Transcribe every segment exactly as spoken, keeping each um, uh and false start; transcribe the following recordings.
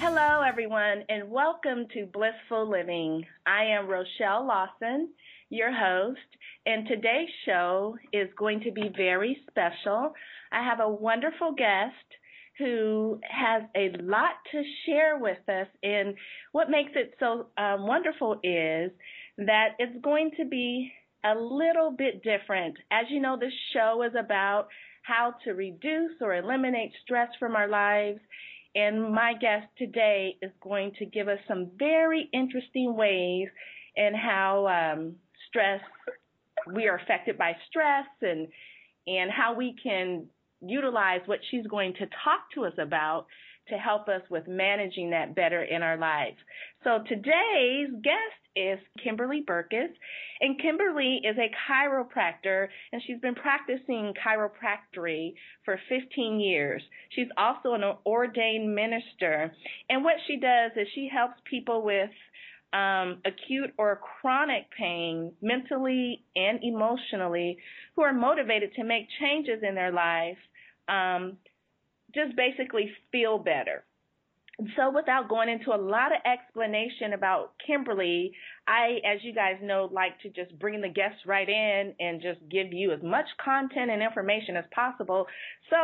Hello, everyone, and welcome to Blissful Living. I am Rochelle Lawson, your host, and today's show is going to be very special. I have a wonderful guest who has a lot to share with us, and what makes it so um, wonderful is that it's going to be a little bit different. As you know, this show is about how to reduce or eliminate stress from our lives, and my guest today is going to give us some very interesting ways and how um, stress, we are affected by stress, and and how we can utilize what she's going to talk to us about to help us with managing that better in our lives. So today's guest is Kimberly Berkus, and Kimberly is a chiropractor, and she's been practicing chiropractic for fifteen years. She's also an ordained minister, and what she does is she helps people with Um, acute or chronic pain, mentally and emotionally, who are motivated to make changes in their life, um, just basically feel better. So without going into a lot of explanation about Kimberly, I, as you guys know, like to just bring the guests right in and just give you as much content and information as possible. So,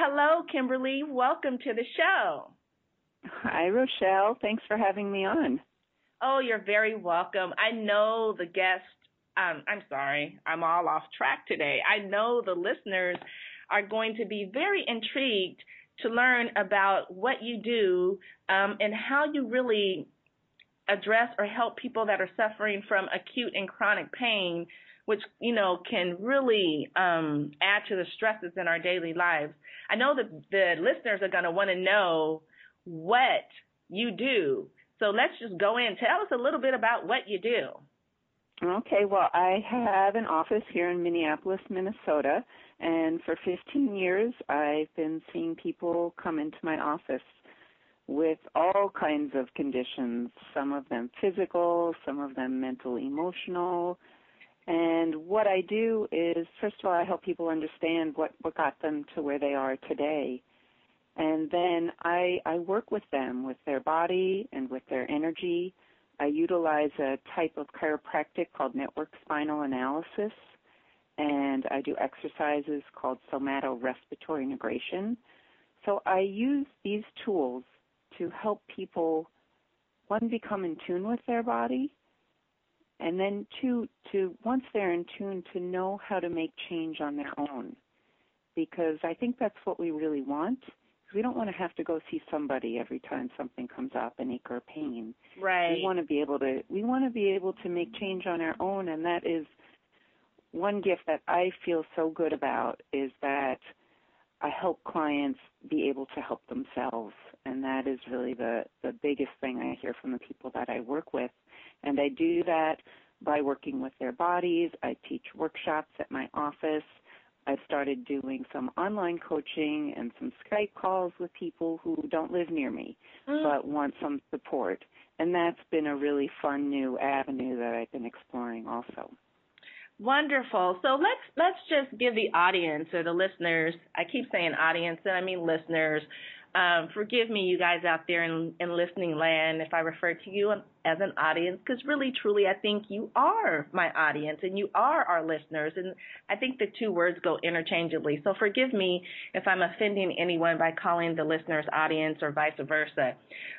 hello, Kimberly. Welcome to the show. Hi, Rochelle. Thanks for having me on. Oh, you're very welcome. I know the guests, um, I'm sorry, I'm all off track today. I know the listeners are going to be very intrigued to learn about what you do um, and how you really address or help people that are suffering from acute and chronic pain, which, you know, can really um, add to the stresses in our daily lives. I know that the listeners are going to want to know what you do. So let's just go in. Tell us a little bit about what you do. Okay, well, I have an office here in Minneapolis, Minnesota, and for fifteen years I've been seeing people come into my office with all kinds of conditions, some of them physical, some of them mental, emotional. And what I do is, first of all, I help people understand what, what got them to where they are today. And then I, I work with them, with their body and with their energy. I utilize a type of chiropractic called Network Spinal Analysis, and I do exercises called Somato-Respiratory Integration. So I use these tools to help people, one, become in tune with their body, and then, two, to once they're in tune, to know how to make change on their own, because I think that's what we really want. We don't want to have to go see somebody every time something comes up, an ache or a pain. Right. We want to be able to we want to be able to make change on our own, and that is one gift that I feel so good about, is that I help clients be able to help themselves, and that is really the, the biggest thing I hear from the people that I work with. And I do that by working with their bodies. I teach workshops at my office. I've started doing some online coaching and some Skype calls with people who don't live near me mm. but want some support. And that's been a really fun new avenue that I've been exploring also. Wonderful. So let's let's just give the audience or the listeners, I keep saying audience and I mean listeners, um, forgive me, you guys out there in, in listening land, if I refer to you as an audience, because really, truly, I think you are my audience and you are our listeners. And I think the two words go interchangeably. So forgive me if I'm offending anyone by calling the listeners audience or vice versa.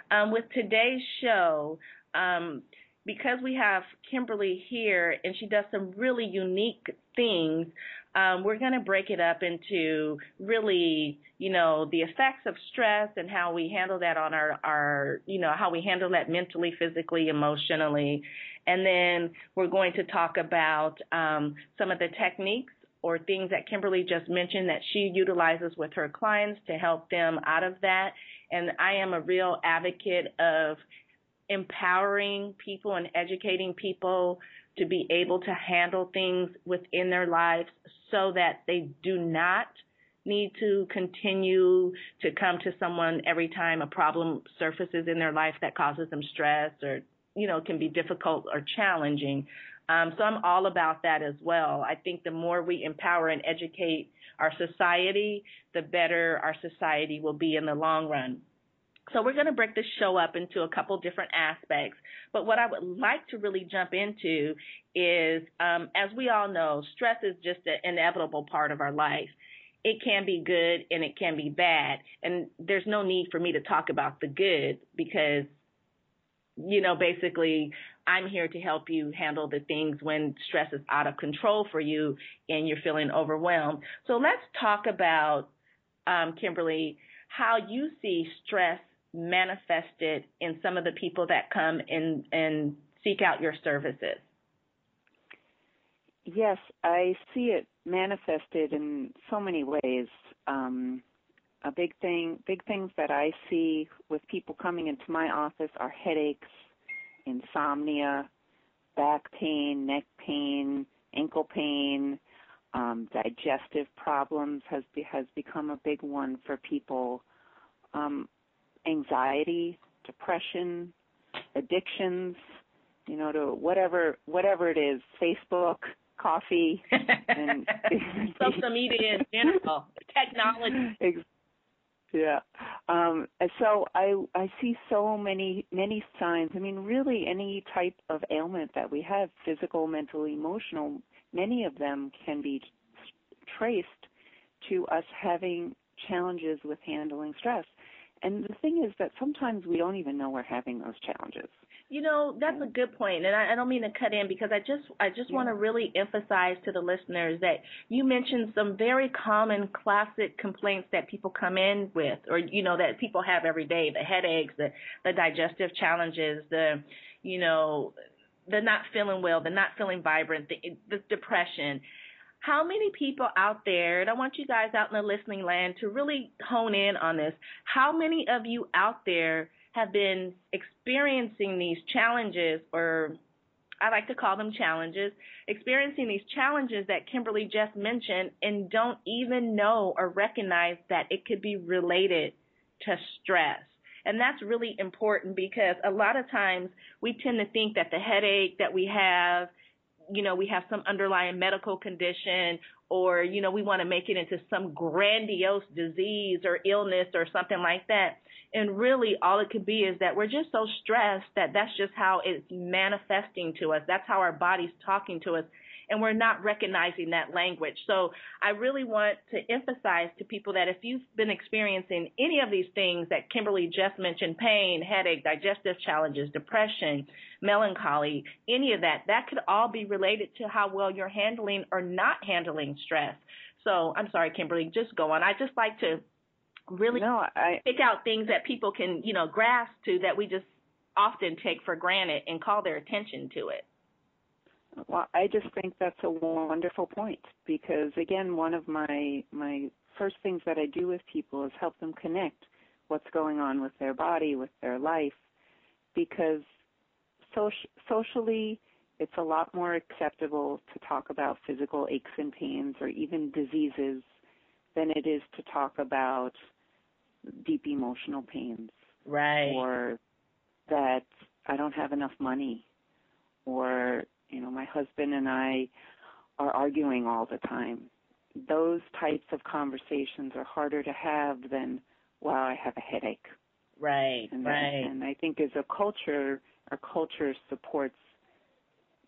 Um, with today's show, um, because we have Kimberly here and she does some really unique things, um, we're going to break it up into really, you know, the effects of stress and how we handle that on our, our, you know, how we handle that mentally, physically, emotionally. And then we're going to talk about um, some of the techniques or things that Kimberly just mentioned that she utilizes with her clients to help them out of that. And I am a real advocate of empowering people and educating people to be able to handle things within their lives so that they do not need to continue to come to someone every time a problem surfaces in their life that causes them stress or, you know, can be difficult or challenging. Um, so I'm all about that as well. I think the more we empower and educate our society, the better our society will be in the long run. So we're going to break this show up into a couple different aspects. But what I would like to really jump into is, um, as we all know, stress is just an inevitable part of our life. It can be good and it can be bad. And there's no need for me to talk about the good because, you know, basically I'm here to help you handle the things when stress is out of control for you and you're feeling overwhelmed. So let's talk about, um, Kimberly, how you see stress manifested in some of the people that come in and seek out your services. Yes, I see it manifested in so many ways. Um, a big thing, big things that I see with people coming into my office are headaches, insomnia, back pain, neck pain, ankle pain. Um, digestive problems has be, has become a big one for people. Um, anxiety, depression, addictions, you know, to whatever whatever it is, Facebook, coffee, and social media in general, technology. Yeah. Um, and so I I see so many many signs. I mean, really any type of ailment that we have, physical, mental, emotional. Many of them can be traced to us having challenges with handling stress. And the thing is that sometimes we don't even know we're having those challenges. You know, that's a good point. And I, I don't mean to cut in because I just I just yeah. want to really emphasize to the listeners that you mentioned some very common classic complaints that people come in with or, you know, that people have every day, the headaches, the, the digestive challenges, the, you know, they're not feeling well, they're not feeling vibrant, the, the depression. How many people out there, and I want you guys out in the listening land to really hone in on this, how many of you out there have been experiencing these challenges, or I like to call them challenges, experiencing these challenges that Kimberly just mentioned and don't even know or recognize that it could be related to stress? And that's really important because a lot of times we tend to think that the headache that we have, you know, we have some underlying medical condition or, you know, we want to make it into some grandiose disease or illness or something like that. And really all it could be is that we're just so stressed that that's just how it's manifesting to us. That's how our body's talking to us. And we're not recognizing that language. So I really want to emphasize to people that if you've been experiencing any of these things that Kimberly just mentioned, pain, headache, digestive challenges, depression, melancholy, any of that, that could all be related to how well you're handling or not handling stress. So I'm sorry, Kimberly, just go on. I just like to really no, I, pick out things that people can, you know, grasp to that we just often take for granted and call their attention to it. Well, I just think that's a wonderful point because, again, one of my my first things that I do with people is help them connect what's going on with their body, with their life, because so, socially it's a lot more acceptable to talk about physical aches and pains or even diseases than it is to talk about deep emotional pains. Right. Or that I don't have enough money or you know, my husband and I are arguing all the time. Those types of conversations are harder to have than, wow, I have a headache. Right, and right. That, and I think as a culture, our culture supports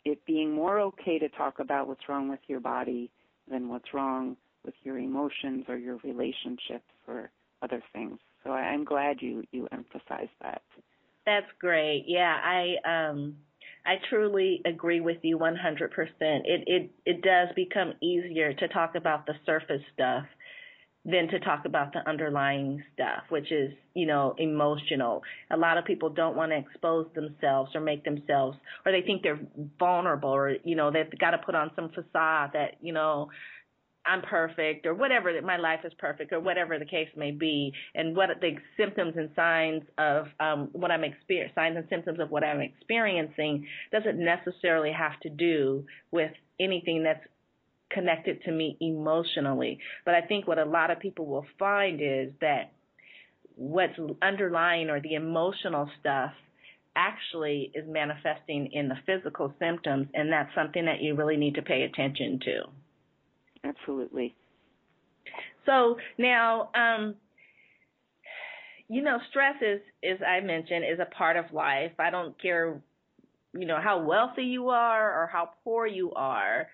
it being more okay to talk about what's wrong with your body than what's wrong with your emotions or your relationships or other things. So I, I'm glad you, you emphasized that. That's great. Yeah, I... um I truly agree with you one hundred percent. It, it it does become easier to talk about the surface stuff than to talk about the underlying stuff, which is, you know, emotional. A lot of people don't want to expose themselves or make themselves, or they think they're vulnerable or, you know, they've got to put on some facade that, you know, I'm perfect, or whatever, that my life is perfect, or whatever the case may be, and what the symptoms and signs of um, what I'm experiencing, signs and symptoms of what I'm experiencing doesn't necessarily have to do with anything that's connected to me emotionally. But I think what a lot of people will find is that what's underlying, or the emotional stuff, actually is manifesting in the physical symptoms, and that's something that you really need to pay attention to. Absolutely. So now, um, you know, stress is, as I mentioned, is a part of life. I don't care, you know, how wealthy you are or how poor you are,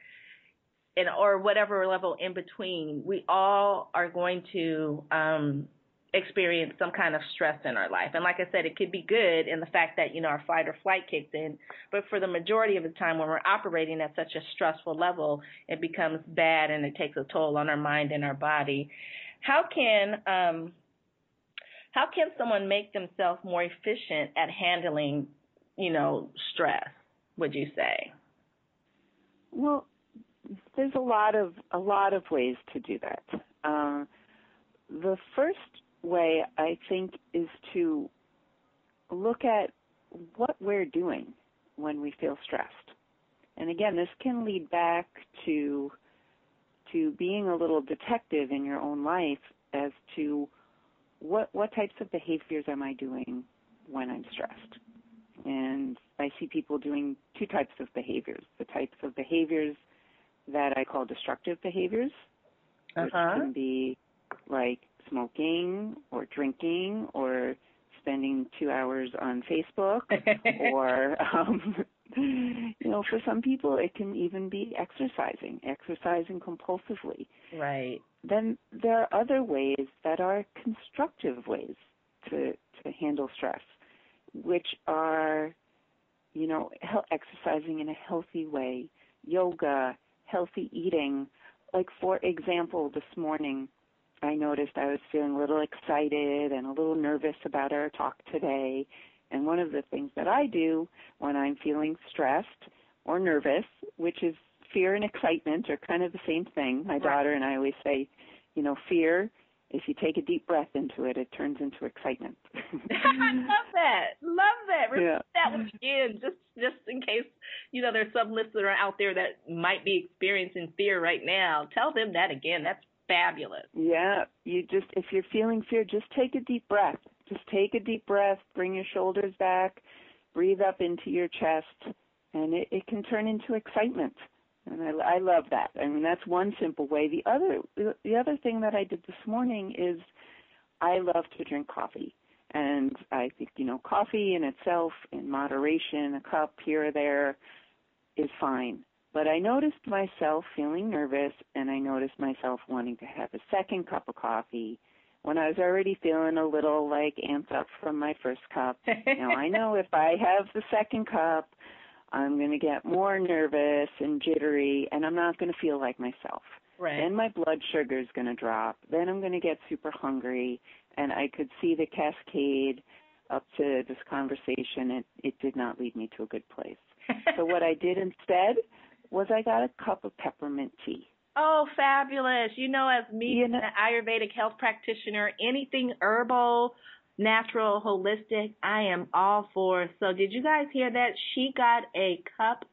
and or whatever level in between. We all are going to um, experience some kind of stress in our life. And like I said, it could be good in the fact that, you know, our fight or flight kicks in, but for the majority of the time when we're operating at such a stressful level, it becomes bad and it takes a toll on our mind and our body. How can um, how can someone make themselves more efficient at handling, you know, stress, would you say? Well, there's a lot of a lot of ways to do that. Uh, the first way, I think, is to look at what we're doing when we feel stressed. And again, this can lead back to to being a little detective in your own life as to what what types of behaviors am I doing when I'm stressed. And I see people doing two types of behaviors, the types of behaviors that I call destructive behaviors, which uh-huh. can be like smoking or drinking or spending two hours on Facebook or, um, you know, for some people it can even be exercising, exercising compulsively. Right. Then there are other ways that are constructive ways to, to handle stress, which are, you know, exercising in a healthy way, yoga, healthy eating. Like, for example, this morning I noticed I was feeling a little excited and a little nervous about our talk today. And one of the things that I do when I'm feeling stressed or nervous, which is fear and excitement are kind of the same thing. My daughter and I always say, you know, fear, if you take a deep breath into it, it turns into excitement. I love that. Love that. Repeat yeah. that one again, just just in case, you know, there's some listener out there that might be experiencing fear right now. Tell them that again. That's fabulous. Yeah. You just, if you're feeling fear, just take a deep breath. Just take a deep breath. Bring your shoulders back. Breathe up into your chest, and it, it can turn into excitement. And I, I love that. I mean, that's one simple way. The other, the other thing that I did this morning is I love to drink coffee. And I think, you know, coffee in itself, in moderation, a cup here or there, is fine. But I noticed myself feeling nervous, and I noticed myself wanting to have a second cup of coffee when I was already feeling a little, like, amped up from my first cup. Now, I know if I have the second cup, I'm going to get more nervous and jittery, and I'm not going to feel like myself. Right. Then my blood sugar is going to drop. Then I'm going to get super hungry, and I could see the cascade up to this conversation. It, it did not lead me to a good place. So what I did instead was I got a cup of peppermint tea. Oh, fabulous. You know, as me, you know, an Ayurvedic health practitioner, anything herbal, natural, holistic, I am all for. So did you guys hear that? She got a cup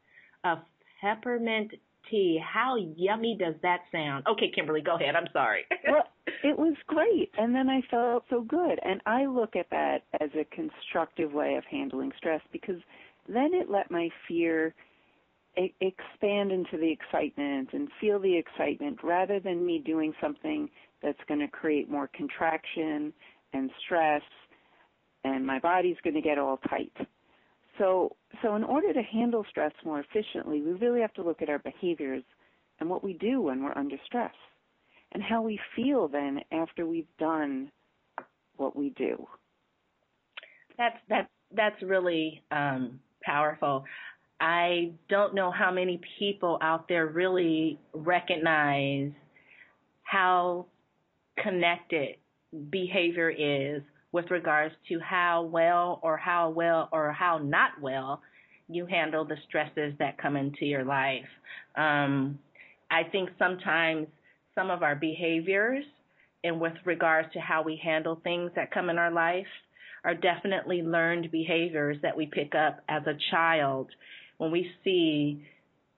of peppermint tea. How yummy does that sound? Okay, Kimberly, go ahead. I'm sorry. Well, it was great, and then I felt so good. And I look at that as a constructive way of handling stress, because then it let my fear expand into the excitement and feel the excitement, rather than me doing something that's going to create more contraction and stress, and my body's going to get all tight. So so in order to handle stress more efficiently, we really have to look at our behaviors and what we do when we're under stress, and how we feel then after we've done what we do. That's, that's, that's really um, powerful. I don't know how many people out there really recognize how connected behavior is with regards to how well or how well or how not well you handle the stresses that come into your life. Um, I think sometimes some of our behaviors and with regards to how we handle things that come in our life are definitely learned behaviors that we pick up as a child when we see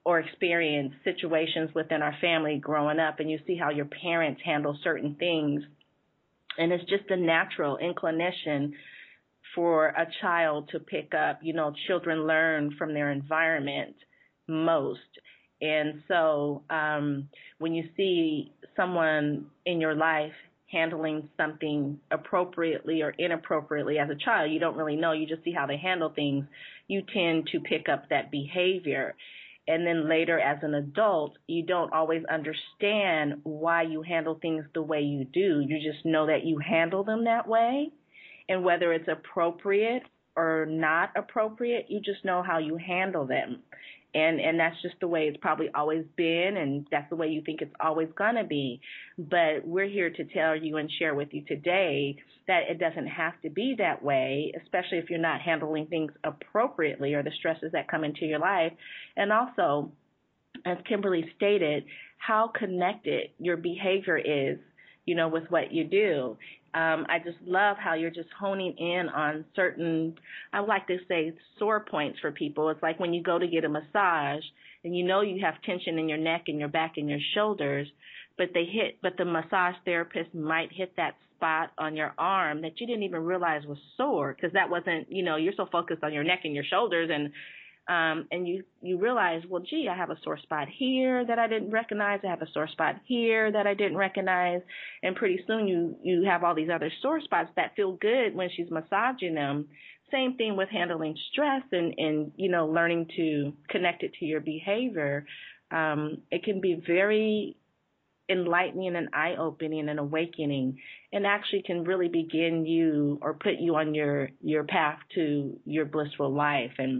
or experience situations within our family growing up, and you see how your parents handle certain things. And it's just a natural inclination for a child to pick up. You know, children learn from their environment most. And so um, when you see someone in your life handling something appropriately or inappropriately as a child, you don't really know. You just see how they handle things. You tend to pick up that behavior. And then later as an adult, you don't always understand why you handle things the way you do. You just know that you handle them that way. And whether it's appropriate or not appropriate, you just know how you handle them. And and that's just the way it's probably always been, and that's the way you think it's always going to be. But we're here to tell you and share with you today that it doesn't have to be that way, especially if you're not handling things appropriately or the stresses that come into your life. And also, as Kimberly stated, how connected your behavior is, you know, with what you do. Um, I just love how you're just honing in on certain, I would like to say, sore points for people. It's like when you go to get a massage and you know you have tension in your neck and your back and your shoulders, but they hit, but the massage therapist might hit that spot on your arm that you didn't even realize was sore, because that wasn't, you know, you're so focused on your neck and your shoulders, and Um, and you, you realize, well, gee, I have a sore spot here that I didn't recognize. I have a sore spot here that I didn't recognize. And pretty soon you, you have all these other sore spots that feel good when she's massaging them. Same thing with handling stress and, and you know, learning to connect it to your behavior. Um, it can be very enlightening and eye-opening and awakening, and actually can really begin you or put you on your, your path to your blissful life. And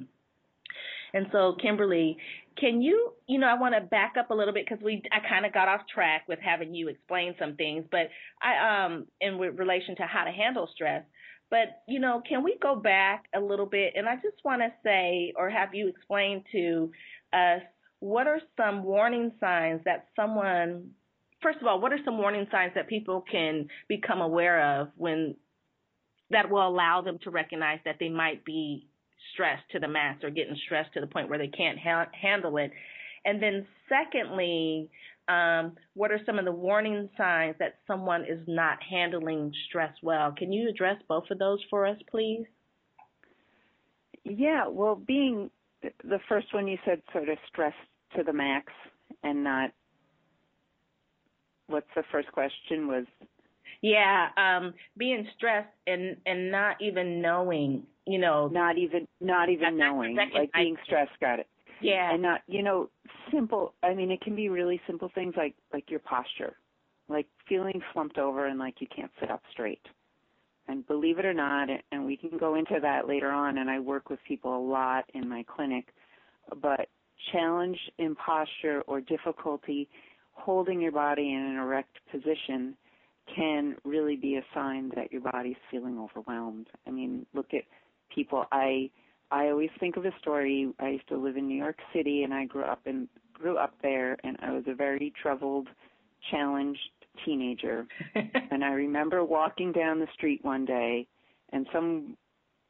And so, Kimberly, can you, you know, I want to back up a little bit because we, I kind of got off track with having you explain some things, but I, um, in relation to how to handle stress. But, you know, can we go back a little bit? And I just want to say, or have you explain to us, what are some warning signs that someone, first of all, what are some warning signs that people can become aware of when that will allow them to recognize that they might be stressed to the max or getting stressed to the point where they can't ha- handle it? And then secondly, um, what are some of the warning signs that someone is not handling stress well? Can you address both of those for us, please? Yeah, well, being the first one you said, sort of stressed to the max and not, what's the first question was? Yeah, um, being stressed and, and not even knowing, you know, not even not even knowing, like being stressed. Got it. Yeah. And not, you know, simple. I mean, it can be really simple things like like your posture, like feeling slumped over and like you can't sit up straight. And believe it or not, and we can go into that later on, and I work with people a lot in my clinic, but challenge in posture or difficulty holding your body in an erect position can really be a sign that your body's feeling overwhelmed. I mean, look at people. I I always think of a story. I used to live in New York City, and I grew up in grew up there, and I was a very troubled, challenged teenager. And I remember walking down the street one day, and some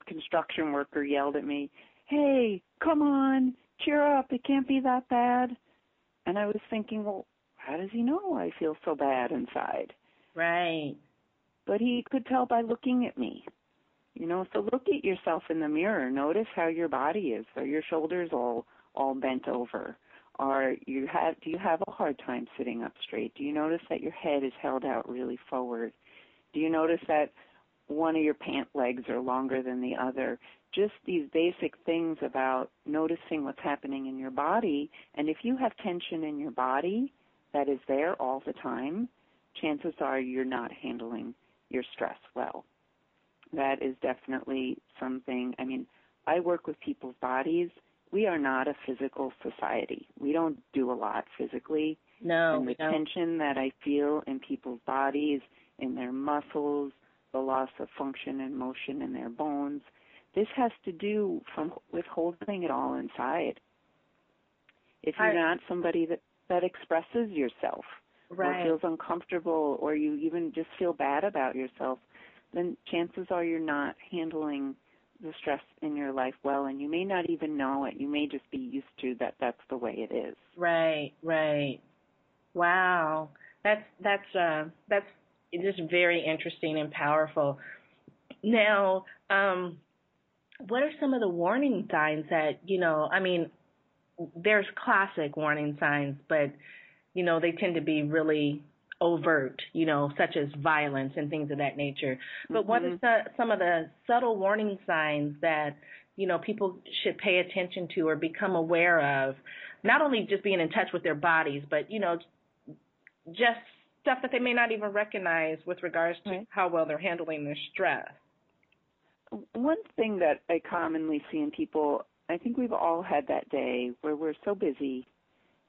construction worker yelled at me, "Hey, come on, cheer up! It can't be that bad." And I was thinking, well, how does he know I feel so bad inside? Right. But he could tell by looking at me. You know, so look at yourself in the mirror. Notice how your body is. Are your shoulders all, all bent over? Are you have, do you have a hard time sitting up straight? Do you notice that your head is held out really forward? Do you notice that one of your pant legs are longer than the other? Just these basic things about noticing what's happening in your body. And if you have tension in your body that is there all the time, chances are you're not handling your stress well. That is definitely something. I mean, I work with people's bodies. We are not a physical society. We don't do a lot physically. No. And the no. tension that I feel in people's bodies, in their muscles, the loss of function and motion in their bones, this has to do from, with holding it all inside. If you're I, not somebody that, that expresses yourself, right. or feels uncomfortable, or you even just feel bad about yourself, then chances are you're not handling the stress in your life well, and you may not even know it. You may just be used to that that's the way it is. Right, right. Wow. That's that's uh, that's just very interesting and powerful. Now, um, what are some of the warning signs that, you know, I mean, there's classic warning signs, but, you know, they tend to be really overt, you know, such as violence and things of that nature. But mm-hmm. what are the, some of the subtle warning signs that, you know, people should pay attention to or become aware of, not only just being in touch with their bodies, but, you know, just stuff that they may not even recognize with regards to right. how well they're handling their stress? One thing that I commonly see in people, I think we've all had that day where we're so busy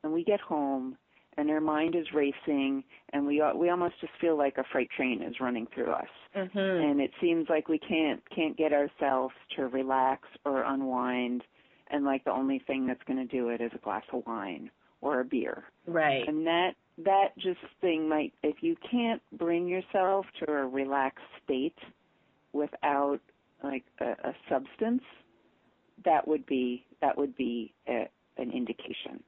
and we get home and our mind is racing and we we almost just feel like a freight train is running through us. Mm-hmm. And it seems like we can't can't get ourselves to relax or unwind, and like the only thing that's going to do it is a glass of wine or a beer. Right. And that that just thing might, if you can't bring yourself to a relaxed state without like a, a substance, that would be that would be a, an indication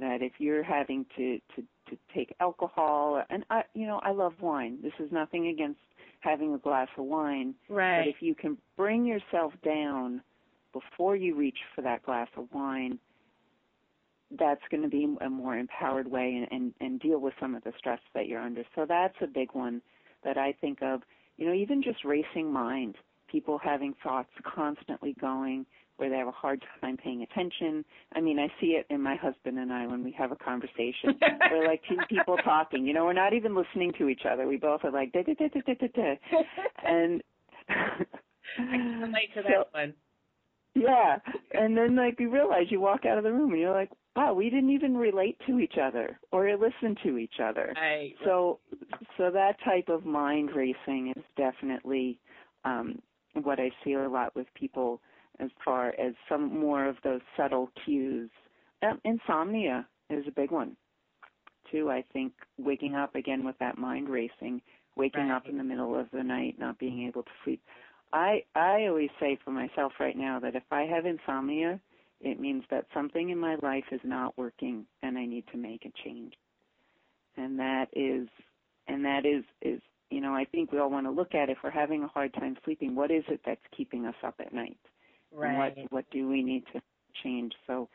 that if you're having to, to, to take alcohol, and I, you know, I love wine. This is nothing against having a glass of wine. Right. But if you can bring yourself down before you reach for that glass of wine, that's going to be a more empowered way and, and, and deal with some of the stress that you're under. So that's a big one that I think of. You know, even just racing mind, people having thoughts constantly going where they have a hard time paying attention. I mean, I see it in my husband and I when we have a conversation. We're like two people talking. You know, we're not even listening to each other. We both are like, da, da, da, da, da, da, da. And I can relate to that so, one. Yeah. And then, like, you realize you walk out of the room and you're like, wow, we didn't even relate to each other or listen to each other. Right. So so that type of mind racing is definitely um, what I see a lot with people as far as some more of those subtle cues. Um, insomnia is a big one, too, I think, waking up again with that mind racing, waking right. up in the middle of the night, not being able to sleep. I, I always say for myself right now that if I have insomnia, it means that something in my life is not working and I need to make a change. And that is, and that is, is, you know, I think we all want to look at if we're having a hard time sleeping, what is it that's keeping us up at night? Right. And what, what do we need to change? So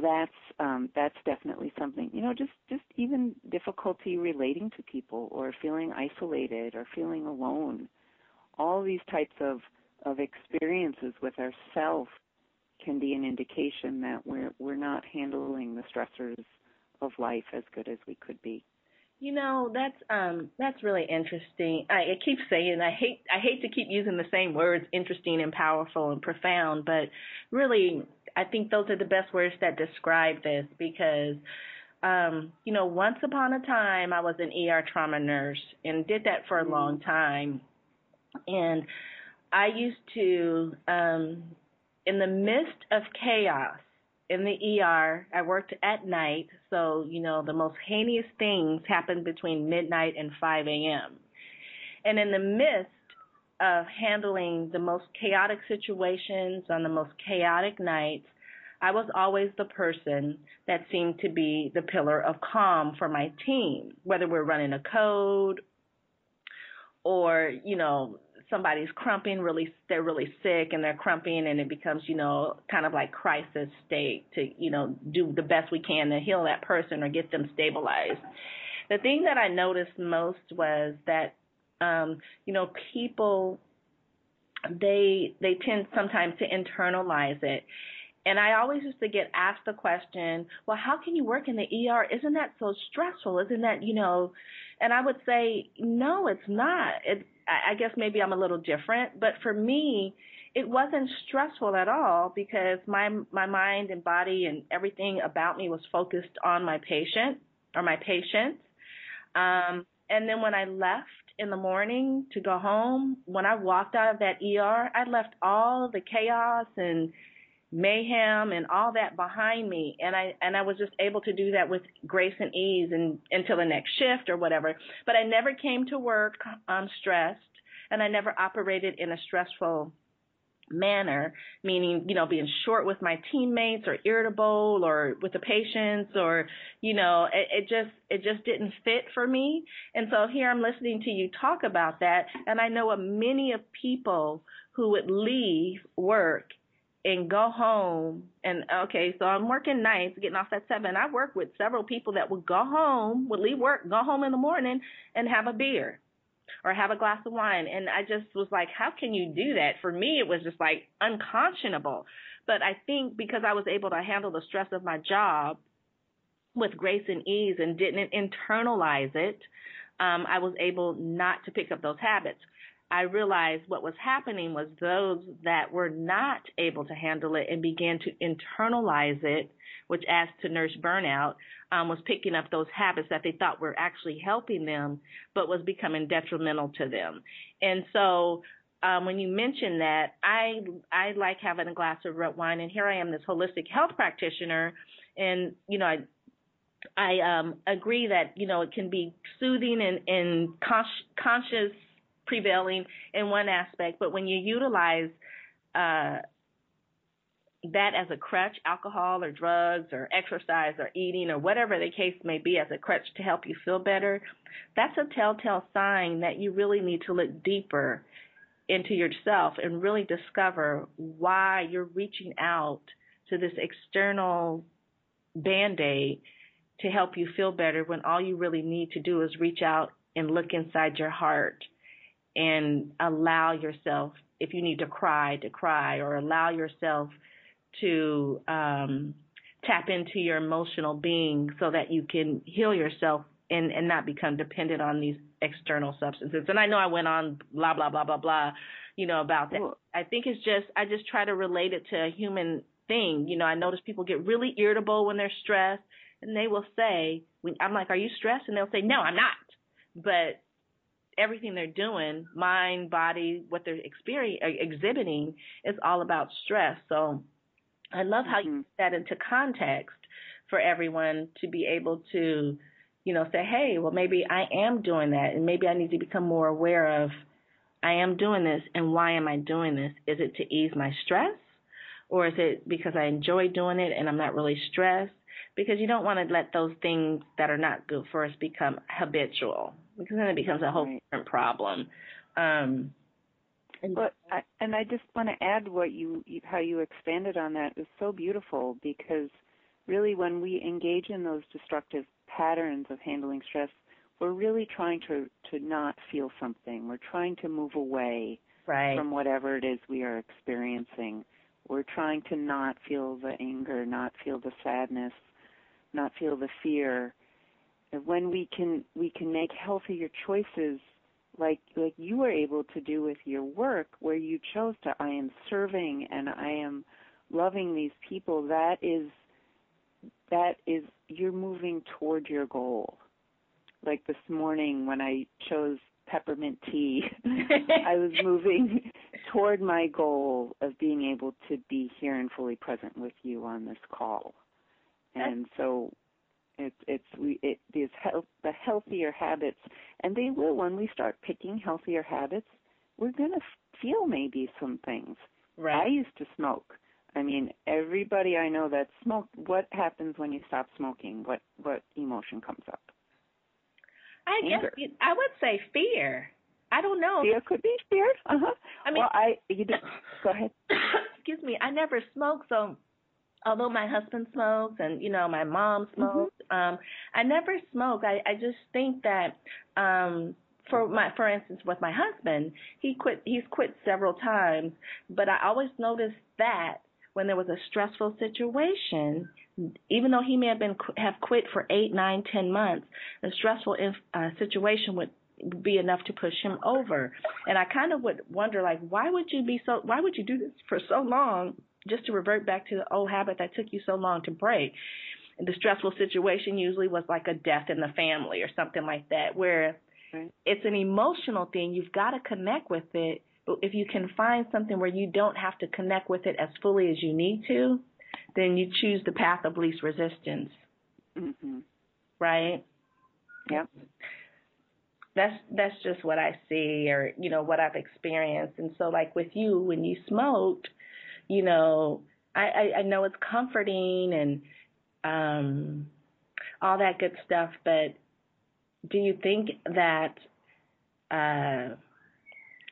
that's um, that's definitely something. You know, just, just even difficulty relating to people or feeling isolated or feeling alone. All these types of, of experiences with ourselves can be an indication that we're we're not handling the stressors of life as good as we could be. You know, that's um that's really interesting. I, I keep saying I hate I hate to keep using the same words, interesting and powerful and profound, but really I think those are the best words that describe this because um, you know, once upon a time I was an E R trauma nurse and did that for a long time. And I used to um in the midst of chaos in the E R, I worked at night, so, you know, the most heinous things happened between midnight and five a.m. And in the midst of handling the most chaotic situations on the most chaotic nights, I was always the person that seemed to be the pillar of calm for my team, whether we're running a code or, you know, somebody's crumping, really, they're really sick and they're crumping and it becomes, you know, kind of like crisis state to, you know, do the best we can to heal that person or get them stabilized. The thing that I noticed most was that, um, you know, people, they, they tend sometimes to internalize it. And I always used to get asked the question, well, how can you work in the E R? Isn't that so stressful? Isn't that, you know, and I would say, no, it's not. It, I guess maybe I'm a little different, but for me, it wasn't stressful at all because my my mind and body and everything about me was focused on my patient or my patients. Um, and then when I left in the morning to go home, when I walked out of that E R, I left all the chaos and mayhem and all that behind me. And I, and I was just able to do that with grace and ease and until the next shift or whatever. But I never came to work um, stressed, and I never operated in a stressful manner, meaning, you know, being short with my teammates or irritable or with the patients or, you know, it, it just, it just didn't fit for me. And so here I'm listening to you talk about that. And I know of many of people who would leave work and go home and, okay, so I'm working nights, getting off at seven. I work with several people that would go home, would leave work, go home in the morning and have a beer or have a glass of wine. And I just was like, how can you do that? For me, it was just like unconscionable. But I think because I was able to handle the stress of my job with grace and ease and didn't internalize it, um, I was able not to pick up those habits. I realized what was happening was those that were not able to handle it and began to internalize it, which adds to nurse burnout, um, was picking up those habits that they thought were actually helping them, but was becoming detrimental to them. And so um, when you mention that, I I like having a glass of red wine, and here I am, this holistic health practitioner, and, you know, I I um, agree that, you know, it can be soothing and, and con- conscious, prevailing in one aspect, but when you utilize uh, that as a crutch, alcohol or drugs or exercise or eating or whatever the case may be as a crutch to help you feel better, that's a telltale sign that you really need to look deeper into yourself and really discover why you're reaching out to this external Band-Aid to help you feel better when all you really need to do is reach out and look inside your heart and allow yourself, if you need to cry, to cry, or allow yourself to um, tap into your emotional being so that you can heal yourself and, and not become dependent on these external substances. And I know I went on blah, blah, blah, blah, blah, you know, about that. I think it's just, I just try to relate it to a human thing. You know, I notice people get really irritable when they're stressed, and they will say, I'm like, are you stressed? And they'll say, no, I'm not. But everything they're doing, mind, body, what they're exhibiting is all about stress. So I love how mm-hmm. you put that into context for everyone to be able to, you know, say, hey, well, maybe I am doing that, and maybe I need to become more aware of I am doing this, and why am I doing this? Is it to ease my stress, or is it because I enjoy doing it and I'm not really stressed? Because you don't want to let those things that are not good for us become habitual, because then it becomes a whole right. different problem. Um, and, but I, and I just want to add what you, how you expanded on that is so beautiful, because really when we engage in those destructive patterns of handling stress, we're really trying to, to not feel something. We're trying to move away right. from whatever it is we are experiencing. We're trying to not feel the anger, not feel the sadness, not feel the fear. When we can we can make healthier choices, like like you were able to do with your work, where you chose to, I am serving and I am loving these people, that is that is you're moving toward your goal. Like this morning when I chose peppermint tea, I was moving toward my goal of being able to be here and fully present with you on this call. And so It, it's we it these health, the healthier habits, and they will, when we start picking healthier habits, we're going to feel maybe some things. Right. I used to smoke. I mean, everybody I know that smoked, what happens when you stop smoking? What what emotion comes up? I Anger. guess I would say fear. I don't know. Fear could be fear. Uh huh. I mean, well, I you did, go ahead. Excuse me. I never smoke, so. Although my husband smokes and, you know, my mom smokes, mm-hmm. um, I never smoke. I, I just think that, um, for my, for instance, with my husband, he quit, he's quit several times, but I always noticed that when there was a stressful situation, even though he may have been, have quit for eight, nine, ten months, a stressful uh, situation would be enough to push him over. And I kind of would wonder, like, why would you be so, why would you do this for so long? Just to revert back to the old habit that took you so long to break. And the stressful situation usually was like a death in the family or something like that, where right. it's an emotional thing. You've got to connect with it if you can find something where you don't have to connect with it as fully as you need to, then you choose the path of least resistance. Mm-hmm. Right? Yep. That's that's just what I see, or, you know, what I've experienced. And so, like with you, when you smoked, you know, I, I, I know it's comforting and um, all that good stuff, but do you think that uh,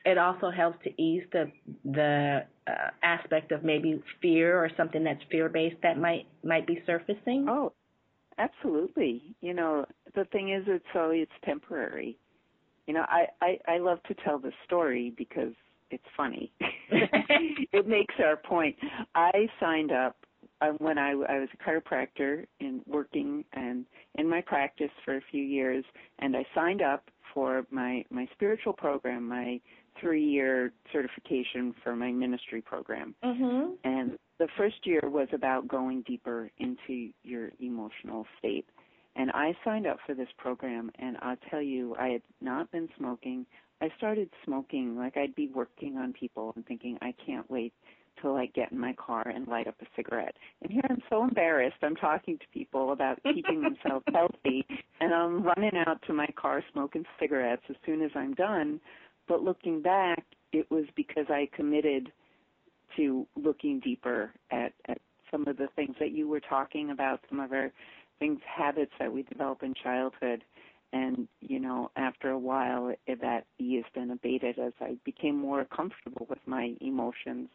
it also helps to ease the the uh, aspect of maybe fear or something that's fear-based that might might be surfacing? Oh, absolutely. You know, the thing is, it's always temporary. You know, I, I, I love to tell the story because it's funny. It makes our point. I signed up when I, I was a chiropractor and working and in my practice for a few years, and I signed up for my, my spiritual program, my three-year certification for my ministry program. Mm-hmm. And the first year was about going deeper into your emotional state. And I signed up for this program, and I'll tell you, I had not been smoking. I started smoking, like I'd be working on people and thinking, I can't wait till I get in my car and light up a cigarette. And here I'm so embarrassed. I'm talking to people about keeping themselves healthy, and I'm running out to my car smoking cigarettes as soon as I'm done. But looking back, it was because I committed to looking deeper at, at some of the things that you were talking about, some of our things, habits that we develop in childhood. And, you know, after a while, it, that eased and abated as I became more comfortable with my emotions.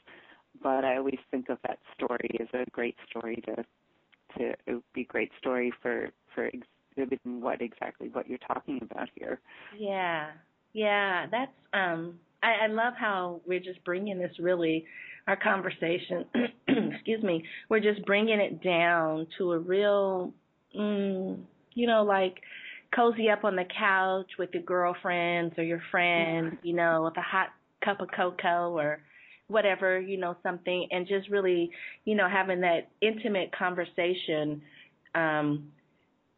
But I always think of that story as a great story to, to it would be a great story for, for exhibiting what exactly what you're talking about here. Yeah. Yeah, that's, um, I, I love how we're just bringing this really, our conversation, excuse me, we're just bringing it down to a real, mm, you know, like cozy up on the couch with your girlfriends or your friends, you know, with a hot cup of cocoa or whatever, you know, something, and just really, you know, having that intimate conversation um,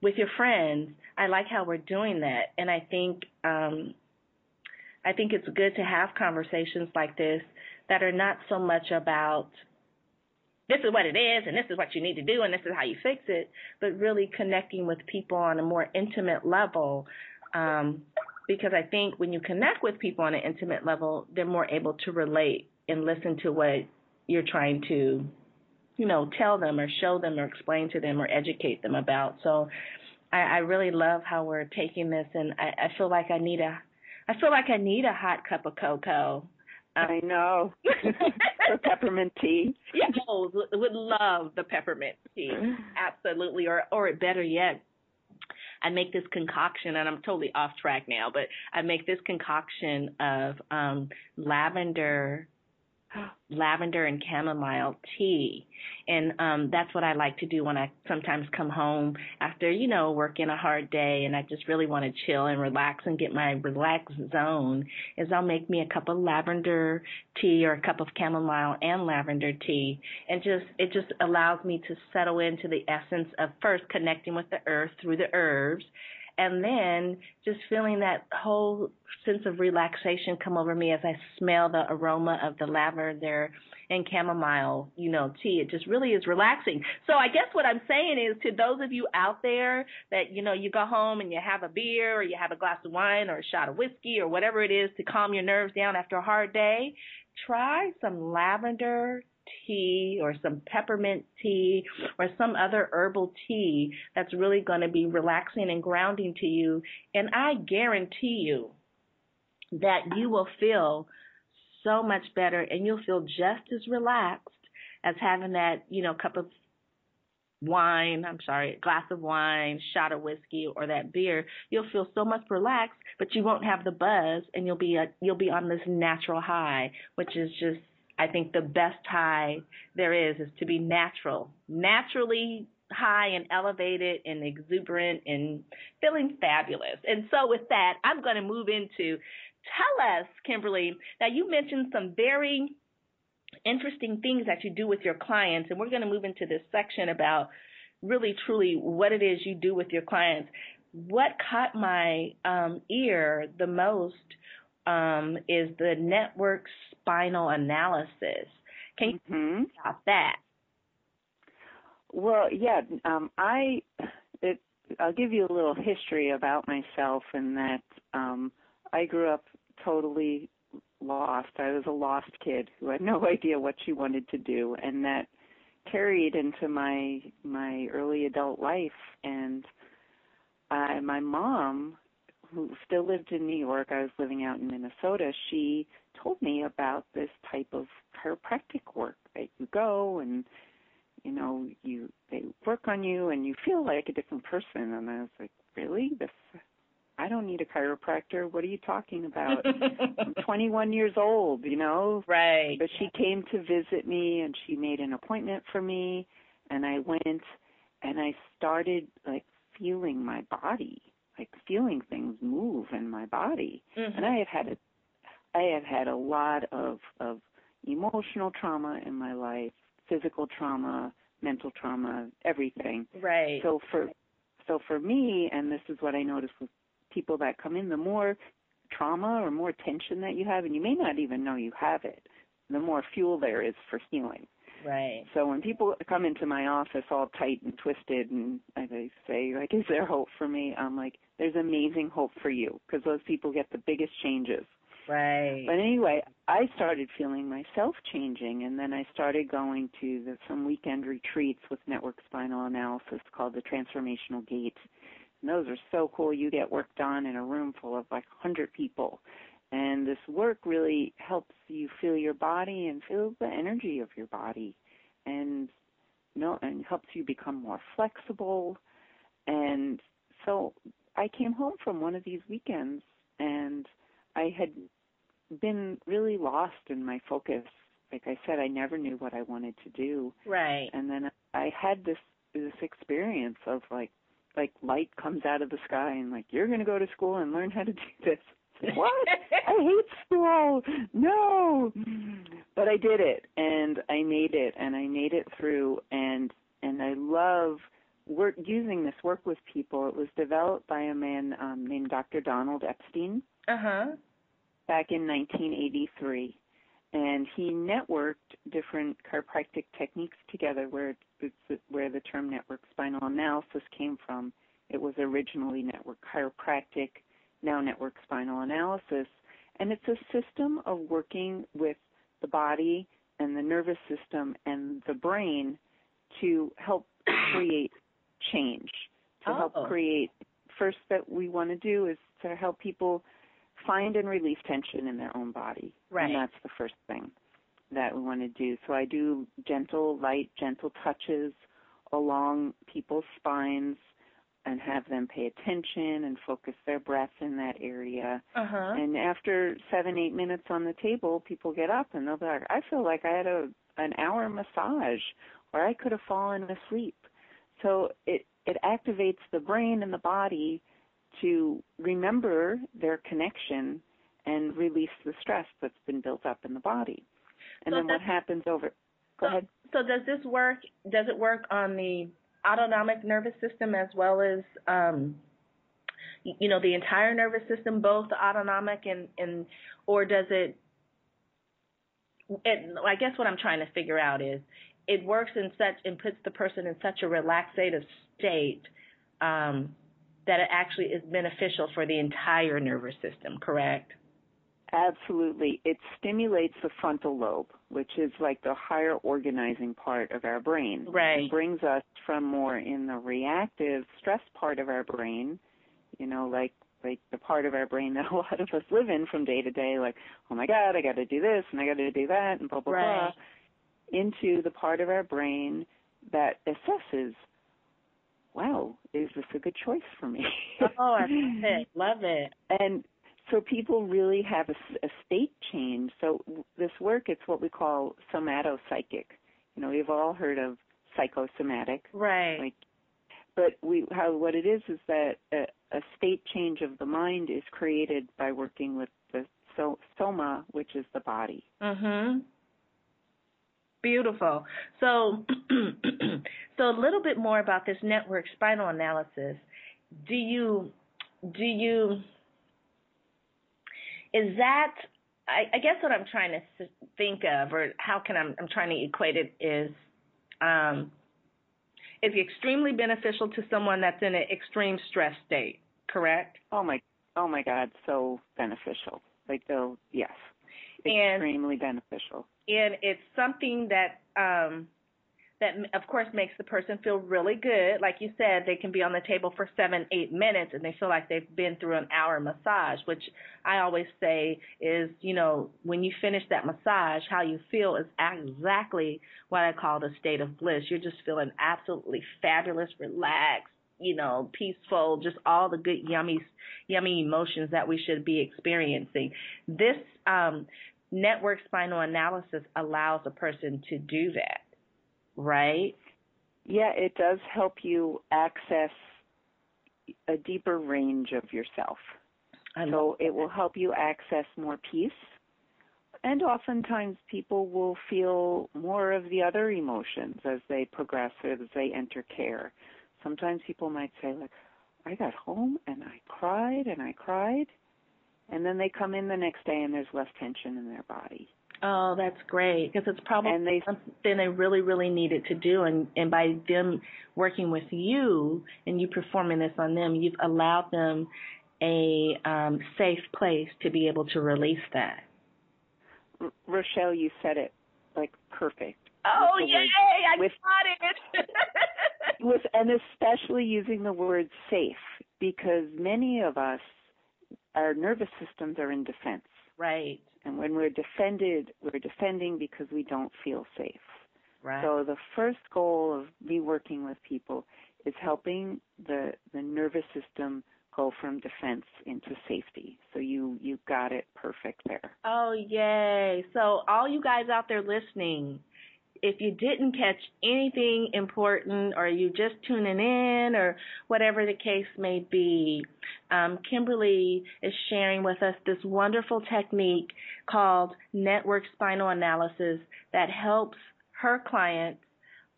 with your friends. I like how we're doing that, and I think um, I think it's good to have conversations like this that are not so much about this is what it is and this is what you need to do and this is how you fix it, but really connecting with people on a more intimate level, um, because I think when you connect with people on an intimate level, they're more able to relate and listen to what you're trying to, you know, tell them or show them or explain to them or educate them about. So I, I really love how we're taking this, and I, I feel like I need a, I feel like I need a hot cup of cocoa. Um, I know. Or peppermint tea. Yeah, oh, would love the peppermint tea, absolutely. Or, or better yet, I make this concoction, and I'm totally off track now, but I make this concoction of um, lavender. Lavender and chamomile tea, and um, that's what I like to do when I sometimes come home after, you know, working a hard day, and I just really want to chill and relax and get my relaxed zone. Is I'll make me a cup of lavender tea or a cup of chamomile and lavender tea, and just it just allows me to settle into the essence of first connecting with the earth through the herbs. And then just feeling that whole sense of relaxation come over me as I smell the aroma of the lavender and chamomile, you know, tea. It just really is relaxing. So I guess what I'm saying is, to those of you out there that, you know, you go home and you have a beer or you have a glass of wine or a shot of whiskey or whatever it is to calm your nerves down after a hard day, try some lavender tea or some peppermint tea or some other herbal tea that's really going to be relaxing and grounding to you. And I guarantee you that you will feel so much better, and you'll feel just as relaxed as having that, you know, cup of wine, I'm sorry, glass of wine, shot of whiskey, or that beer. You'll feel so much relaxed, but you won't have the buzz, and you'll be a, you'll be on this natural high, which is just, I think the best high there is, is to be natural, naturally high and elevated and exuberant and feeling fabulous. And so with that, I'm going to move into, tell us, Kimberly, now you mentioned some very interesting things that you do with your clients, and we're going to move into this section about really, truly what it is you do with your clients. What caught my um, ear the most um, is the Network Spinal Analysis. Can you mm-hmm. talk about that? Well, yeah, um, I, it, I'll give you a little history about myself in that um, I grew up totally lost. I was a lost kid who had no idea what she wanted to do, and that carried into my my early adult life. And I, my mom, who still lived in New York, I was living out in Minnesota, she told me about this type of chiropractic work that you go and, you know, you they work on you and you feel like a different person. And I was like, really? This, I don't need a chiropractor. What are you talking about? I'm twenty-one years old, you know? Right. But she came to visit me, and she made an appointment for me, and I went, and I started, like, feeling my body, like feeling things move in my body. Mm-hmm. And I have had a, I have had a lot of, of emotional trauma in my life, physical trauma, mental trauma, everything. Right. So for so for me, and this is what I notice with people that come in, the more trauma or more tension that you have, and you may not even know you have it, the more fuel there is for healing. Right. So when people come into my office all tight and twisted, and they say, like, is there hope for me? I'm like, there's amazing hope for you, because those people get the biggest changes. Right. But anyway, I started feeling myself changing, and then I started going to the, some weekend retreats with Network Spinal Analysis called the Transformational Gate. And those are so cool. You get work done in a room full of like one hundred people. And this work really helps you feel your body and feel the energy of your body, and you know, and helps you become more flexible. And so I came home from one of these weekends, and I had been really lost in my focus. Like I said, I never knew what I wanted to do. Right. And then I had this this experience of like like light comes out of the sky and like, you're going to go to school and learn how to do this. What? I hate school. No. But I did it, and I made it, and I made it through, and and I love work, using this work with people. It was developed by a man um, named Doctor Donald Epstein uh-huh. back in nineteen eighty-three, and he networked different chiropractic techniques together, where it's, where the term network spinal analysis came from. It was originally network chiropractic, now Network Spinal Analysis, and it's a system of working with the body and the nervous system and the brain to help create change, to oh. help create. First that we want to do is to help people find and release tension in their own body. Right. And that's the first thing that we want to do. So I do gentle, light, gentle touches along people's spines, and have them pay attention and focus their breath in that area. Uh-huh. And after seven, eight minutes on the table, people get up and they'll be like, I feel like I had a an hour massage, or I could have fallen asleep. So it, it activates the brain and the body to remember their connection and release the stress that's been built up in the body. And so then what happens over... Go so, ahead. So does this work, does it work on the autonomic nervous system as well as, um, you know, the entire nervous system, both autonomic and, and or does it, it, I guess what I'm trying to figure out is it works in such and puts the person in such a relaxative state um, that it actually is beneficial for the entire nervous system, correct? Absolutely. It stimulates the frontal lobe, which is like the higher organizing part of our brain. Right. It brings us from more in the reactive stress part of our brain, you know, like like the part of our brain that a lot of us live in from day to day, like, oh, my God, I got to do this and I got to do that and blah, blah, right. blah, into the part of our brain that assesses, wow, is this a good choice for me? Oh, I love it. Love it. And so people really have a, a state change. So this work, it's what we call somato-psychic. You know, we've all heard of psychosomatic. Right. Like, but we, how, what it is is that a, a state change of the mind is created by working with the so, soma, which is the body. Mm-hmm. Beautiful. So, so a little bit more about this network spinal analysis. Do you, do you... Is that, I, I guess what I'm trying to think of, or how can I, I'm trying to equate it is, um, it's extremely beneficial to someone that's in an extreme stress state, correct? Oh my, oh my God, so beneficial. Like they'll, yes, and, extremely beneficial. And it's something that, um, that of course makes the person feel really good. Like you said, they can be on the table for seven, eight minutes and they feel like they've been through an hour massage, which I always say is, you know, when you finish that massage, how you feel is exactly what I call the state of bliss. You're just feeling absolutely fabulous, relaxed, you know, peaceful, just all the good, yummy, yummy emotions that we should be experiencing. This um, network spinal analysis allows a person to do that. Right? Yeah, it does help you access a deeper range of yourself. I so it will help you access more peace. And oftentimes people will feel more of the other emotions as they progress, as they enter care. Sometimes people might say, like, I got home and I cried and I cried. And then they come in the next day and there's less tension in their body. Oh, that's great, because it's probably and they, something they really, really needed to do. And, and by them working with you and you performing this on them, you've allowed them a um, safe place to be able to release that. R- Rochelle, you said it, like, perfect. Oh, yay, word, I with, got it. with, and especially using the word safe, because many of us, our nervous systems are in defense. Right. And when we're defended, we're defending because we don't feel safe. Right. So the first goal of me working with people is helping the the nervous system go from defense into safety. So you, you got it perfect there. Oh, yay. So all you guys out there listening, if you didn't catch anything important or you just tuning in or whatever the case may be, um, Kimberly is sharing with us this wonderful technique called network spinal analysis that helps her clients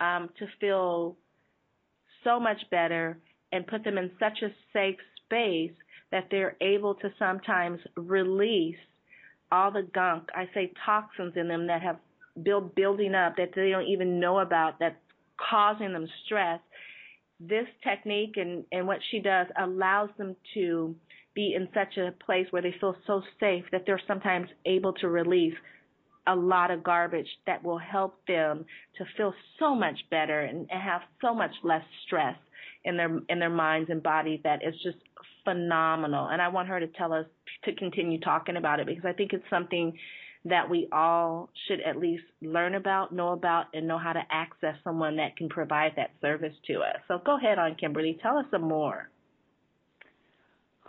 um, to feel so much better and put them in such a safe space that they're able to sometimes release all the gunk, I say toxins in them that have Build, building up that they don't even know about, that's causing them stress. This technique and, and what she does allows them to be in such a place where they feel so safe that they're sometimes able to release a lot of garbage that will help them to feel so much better and, and have so much less stress in their in their minds and body. That is just phenomenal. And I want her to tell us to continue talking about it, because I think it's something that we all should at least learn about, know about, and know how to access someone that can provide that service to us. So go ahead on, Kimberly. Tell us some more.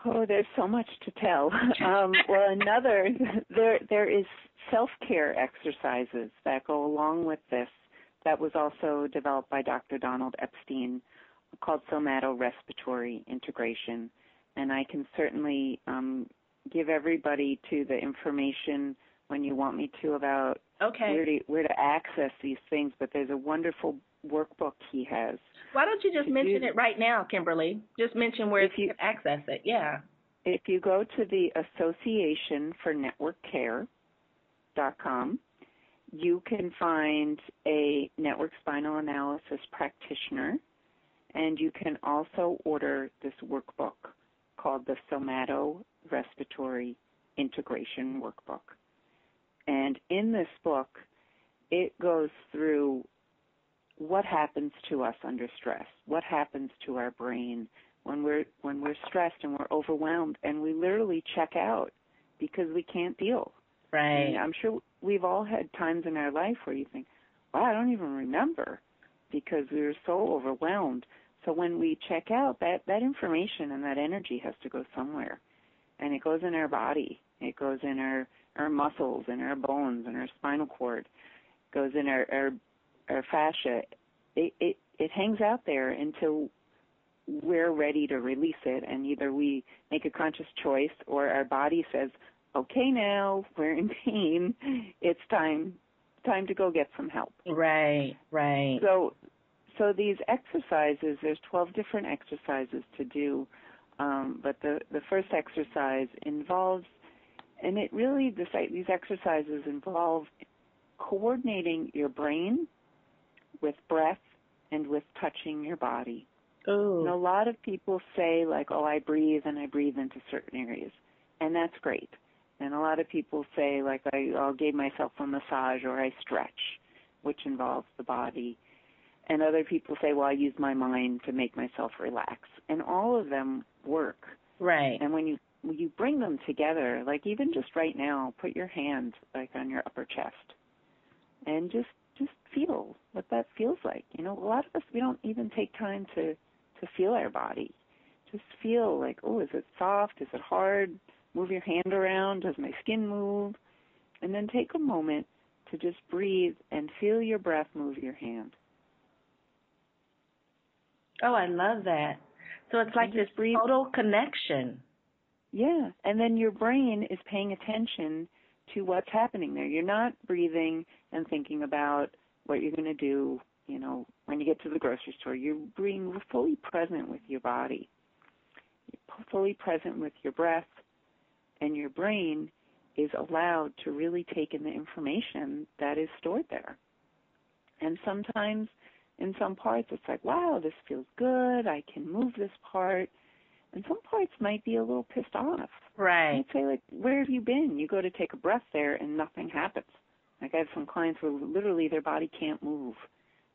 Oh, there's so much to tell. Um, well, another, there there is self-care exercises that go along with this that was also developed by Doctor Donald Epstein called Somato-Respiratory Integration. And I can certainly um, give everybody to the information when you want me to about okay. where, to, where to access these things, but there's a wonderful workbook he has. Why don't you just mention you, it right now, Kimberly? Just mention where you can access it, yeah. If you go to the Association For Network Care dot com, you can find a network spinal analysis practitioner, and you can also order this workbook called the Somato-Respiratory Integration Workbook. And in this book, it goes through what happens to us under stress, what happens to our brain when we're when we're stressed and we're overwhelmed, and we literally check out because we can't deal. Right. And I'm sure we've all had times in our life where you think, wow, I don't even remember because we were so overwhelmed. So when we check out, that, that information and that energy has to go somewhere, and it goes in our body. It goes in our our muscles and our bones and our spinal cord, goes in our our, our fascia. It, it it hangs out there until we're ready to release it, and either we make a conscious choice or our body says, okay, now we're in pain. It's time time to go get some help. Right, right. So so these exercises, there's twelve different exercises to do, um, but the, the first exercise involves And it really, this, these exercises involve coordinating your brain with breath and with touching your body. Oh. And a lot of people say, like, oh, I breathe and I breathe into certain areas. And that's great. And a lot of people say, like, I, I gave myself a massage or I stretch, which involves the body. And other people say, well, I use my mind to make myself relax. And all of them work. Right. And when you when you bring them together, like even just right now, put your hand, like, on your upper chest and just just feel what that feels like. You know, a lot of us, we don't even take time to, to feel our body. Just feel like, oh, is it soft? Is it hard? Move your hand around. Does my skin move? And then take a moment to just breathe and feel your breath move your hand. Oh, I love that. So it's like this breathe. Total connection. Yeah, and then your brain is paying attention to what's happening there. You're not breathing and thinking about what you're going to do, you know, when you get to the grocery store. You're being fully present with your body, you're fully present with your breath, and your brain is allowed to really take in the information that is stored there. And sometimes in some parts it's like, wow, this feels good, I can move this part. And some parts might be a little pissed off. Right. I'd say, like, where have you been? You go to take a breath there and nothing happens. Like, I have some clients where literally their body can't move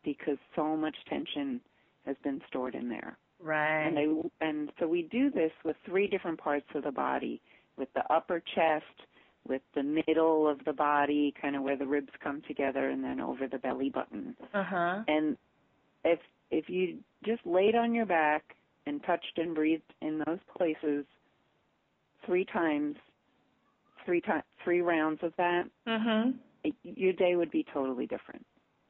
because so much tension has been stored in there. Right. And, they, and so we do this with three different parts of the body, with the upper chest, with the middle of the body, kind of where the ribs come together, and then over the belly button. Uh-huh. And if if you just laid on your back and touched and breathed in those places three times, three times, three rounds of that, mm-hmm. it, your day would be totally different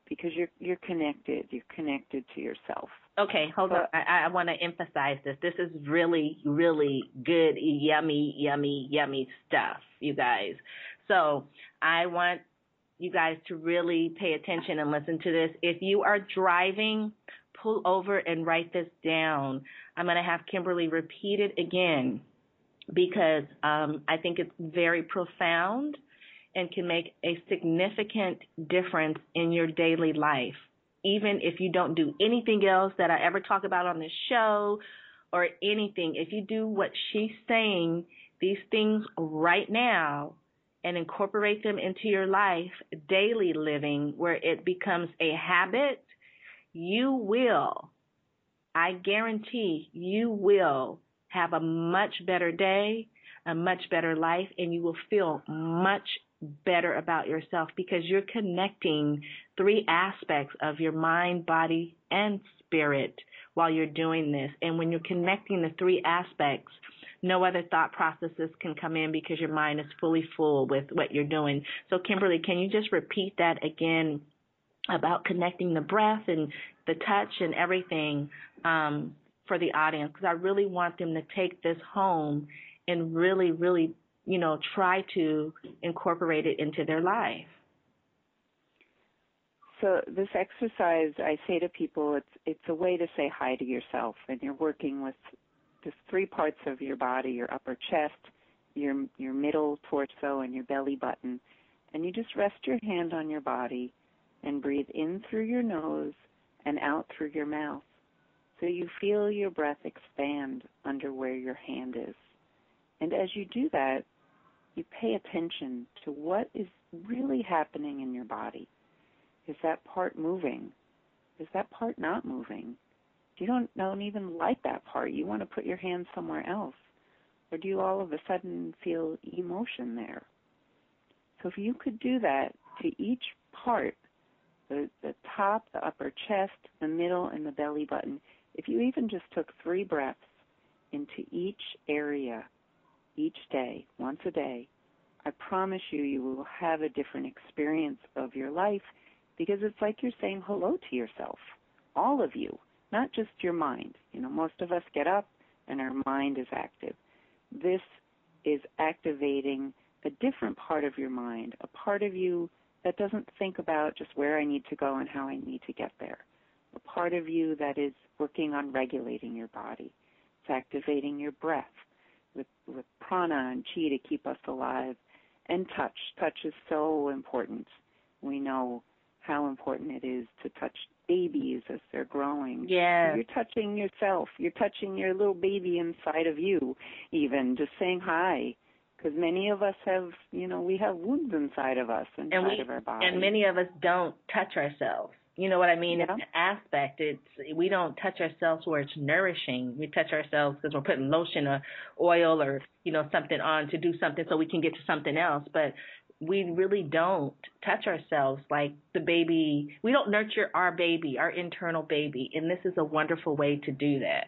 because you're you're connected. You're connected to yourself. Okay, hold but, on. I, I want to emphasize this. This is really, really good, yummy, yummy, yummy stuff, you guys. So I want you guys to really pay attention and listen to this. If you are driving, pull over and write this down. I'm going to have Kimberly repeat it again because um, I think it's very profound and can make a significant difference in your daily life, even if you don't do anything else that I ever talk about on this show or anything. If you do what she's saying, these things right now, and incorporate them into your life, daily living, where it becomes a habit, you will, I guarantee you will have a much better day, a much better life, and you will feel much better about yourself because you're connecting three aspects of your mind, body, and spirit while you're doing this. And when you're connecting the three aspects, no other thought processes can come in because your mind is fully full with what you're doing. So, Kimberly, can you just repeat that again? About connecting the breath and the touch and everything um, for the audience, because I really want them to take this home and really, really, you know, try to incorporate it into their life. So this exercise, I say to people, it's it's a way to say hi to yourself, and you're working with just three parts of your body: your upper chest, your your middle torso, and your belly button. And you just rest your hand on your body and breathe in through your nose and out through your mouth. So you feel your breath expand under where your hand is. And as you do that, you pay attention to what is really happening in your body. Is that part moving? Is that part not moving? You don't, don't even like that part. You want to put your hand somewhere else. Or do you all of a sudden feel emotion there? So if you could do that to each part, The, the top, the upper chest, the middle, and the belly button, if you even just took three breaths into each area each day, once a day, I promise you you will have a different experience of your life because it's like you're saying hello to yourself, all of you, not just your mind. You know, most of us get up and our mind is active. This is activating a different part of your mind, a part of you that doesn't think about just where I need to go and how I need to get there. A part of you that is working on regulating your body. It's activating your breath. with, with prana and chi to keep us alive, and touch. Touch is so important. We know how important it is to touch babies as they're growing. Yeah. You're touching yourself. You're touching your little baby inside of you, even just saying hi. Because many of us have, you know, we have wounds inside of us, inside and we, of our body. And many of us don't touch ourselves. You know what I mean? Yeah. It's an aspect. It's, we don't touch ourselves where it's nourishing. We touch ourselves because we're putting lotion or oil or, you know, something on to do something so we can get to something else. But we really don't touch ourselves like the baby. We don't nurture our baby, our internal baby. And this is a wonderful way to do that.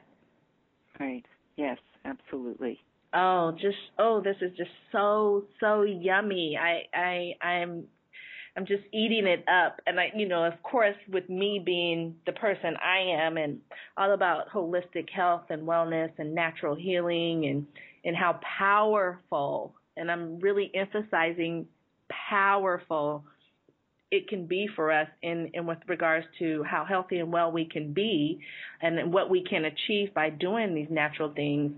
Right. Yes, absolutely. Oh, just, oh, this is just so, so yummy. I, I, I'm, I'm just eating it up. And I, you know, of course, with me being the person I am and all about holistic health and wellness and natural healing and, and how powerful, and I'm really emphasizing powerful it can be for us in, in with regards to how healthy and well we can be and what we can achieve by doing these natural things.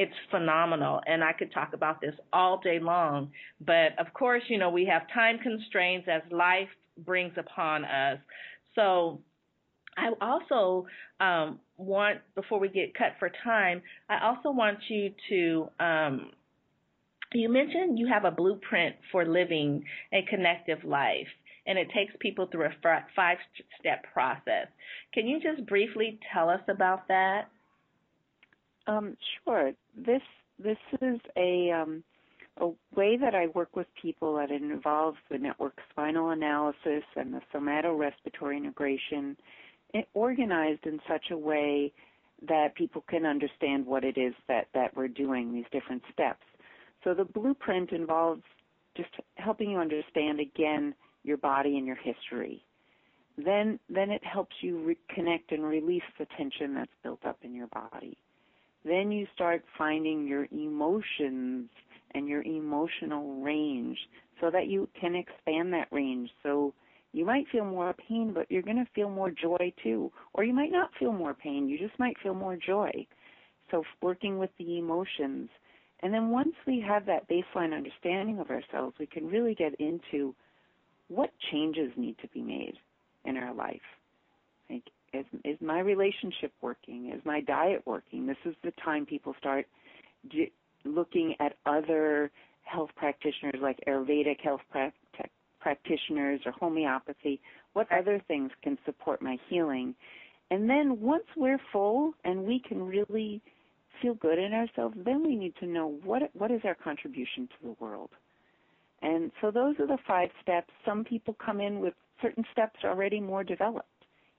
It's phenomenal, and I could talk about this all day long. But, of course, you know, we have time constraints as life brings upon us. So I also um, want, before we get cut for time, I also want you to um, – you mentioned you have a blueprint for living a connective life, and it takes people through a five-step process. Can you just briefly tell us about that? Um, sure. This this is a um, a way that I work with people that involves the network spinal analysis and the somato-respiratory integration, organized in such a way that people can understand what it is that, that we're doing, these different steps. So the blueprint involves just helping you understand, again, your body and your history. Then, then it helps you reconnect and release the tension that's built up in your body. Then you start finding your emotions and your emotional range so that you can expand that range. So you might feel more pain, but you're going to feel more joy too. Or you might not feel more pain. You just might feel more joy. So working with the emotions. And then once we have that baseline understanding of ourselves, we can really get into what changes need to be made in our life. Like, Is, is my relationship working? Is my diet working? This is the time people start d- looking at other health practitioners like Ayurvedic health pra- te- practitioners or homeopathy. What other things can support my healing? And then once we're full and we can really feel good in ourselves, then we need to know what what is our contribution to the world. And so those are the five steps. Some people come in with certain steps already more developed.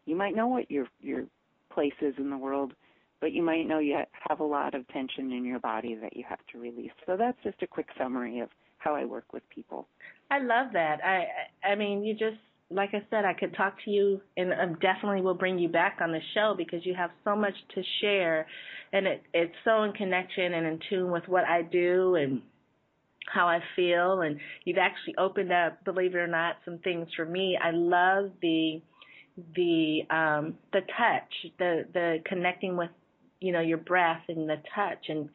You might know what your your place is in the world, but you might know you have a lot of tension in your body that you have to release. So that's just a quick summary of how I work with people. I love that. I I mean, you just, like I said, I could talk to you, and I definitely will bring you back on the show because you have so much to share, and it, it's so in connection and in tune with what I do and how I feel. And you've actually opened up, believe it or not, some things for me. I love the... the um, the touch, the, the connecting with, you know, your breath and the touch and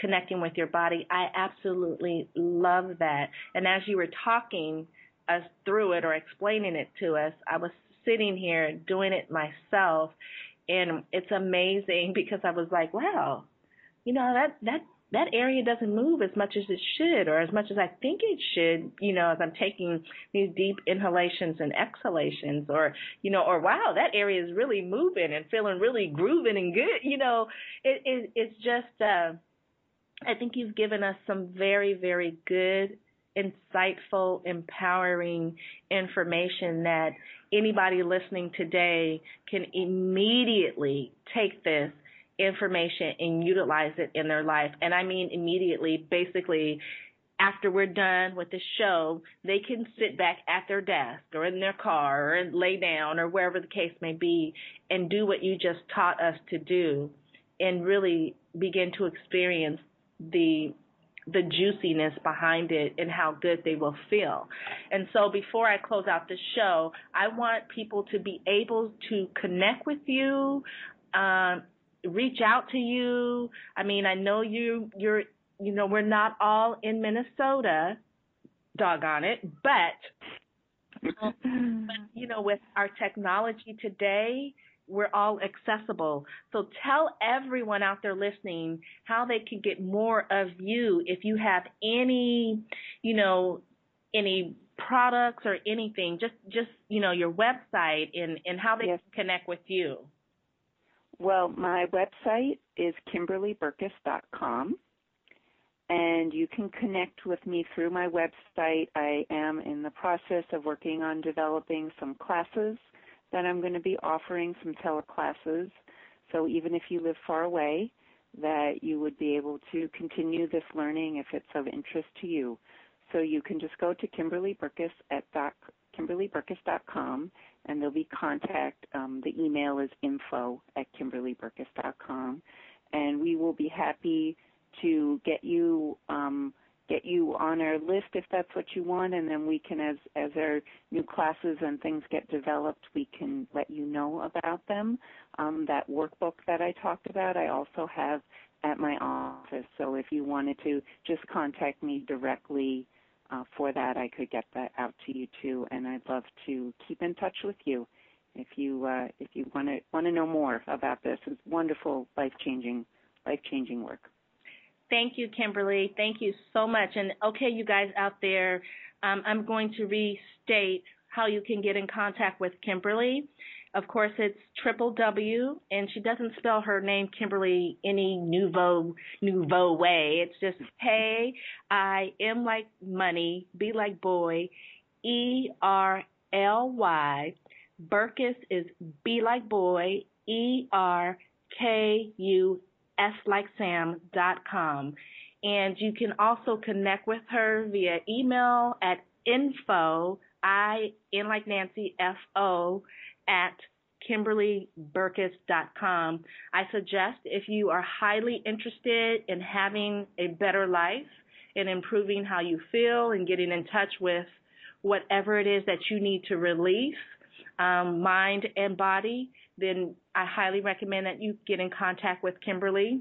connecting with your body. I absolutely love that. And as you were talking us through it or explaining it to us, I was sitting here doing it myself, and it's amazing because I was like, wow, you know, that that that area doesn't move as much as it should or as much as I think it should, you know, as I'm taking these deep inhalations and exhalations or, you know, or wow, that area is really moving and feeling really grooving and good. You know, it, it, it's just, uh, I think you've given us some very, very good, insightful, empowering information that anybody listening today can immediately take this information and utilize it in their life. And I mean immediately, basically, after we're done with the show, they can sit back at their desk or in their car or lay down or wherever the case may be and do what you just taught us to do and really begin to experience the the juiciness behind it and how good they will feel. And so before I close out the show, I want people to be able to connect with you, um, reach out to you. I mean, I know you, you're you know, we're not all in Minnesota, doggone it, but, but you know, with our technology today, we're all accessible. So tell everyone out there listening how they can get more of you if you have any, you know, any products or anything, just, just you know, your website and, and how they yes. can connect with you. Well, my website is Kimberly Berkus dot com, and you can connect with me through my website. I am in the process of working on developing some classes that I'm going to be offering, some teleclasses, so even if you live far away, that you would be able to continue this learning if it's of interest to you. So you can just go to KimberlyBerkus at Kimberly Berkus dot com, and there'll be contact. Um, the email is info at Kimberly Berkus dot com, and we will be happy to get you um, get you on our list if that's what you want, and then we can, as, as our new classes and things get developed, we can let you know about them. Um, that workbook that I talked about, I also have at my office, so if you wanted to just contact me directly Uh, for that, I could get that out to you too, and I'd love to keep in touch with you if you uh, if you want to want to know more about this. It's wonderful, life changing, life changing work. Thank you, Kimberly. Thank you so much. And okay, you guys out there, um, I'm going to restate how you can get in contact with Kimberly. Of course, it's triple W, and she doesn't spell her name Kimberly any nouveau, nouveau way. It's just K I M like money, B like boy, E R L Y. Berkus is B like boy, E R K U S like Sam dot com. And you can also connect with her via email at info, I N like Nancy, F O, at Kimberly Berkus dot com. I suggest if you are highly interested in having a better life and improving how you feel and getting in touch with whatever it is that you need to release, um, mind and body, then I highly recommend that you get in contact with Kimberly,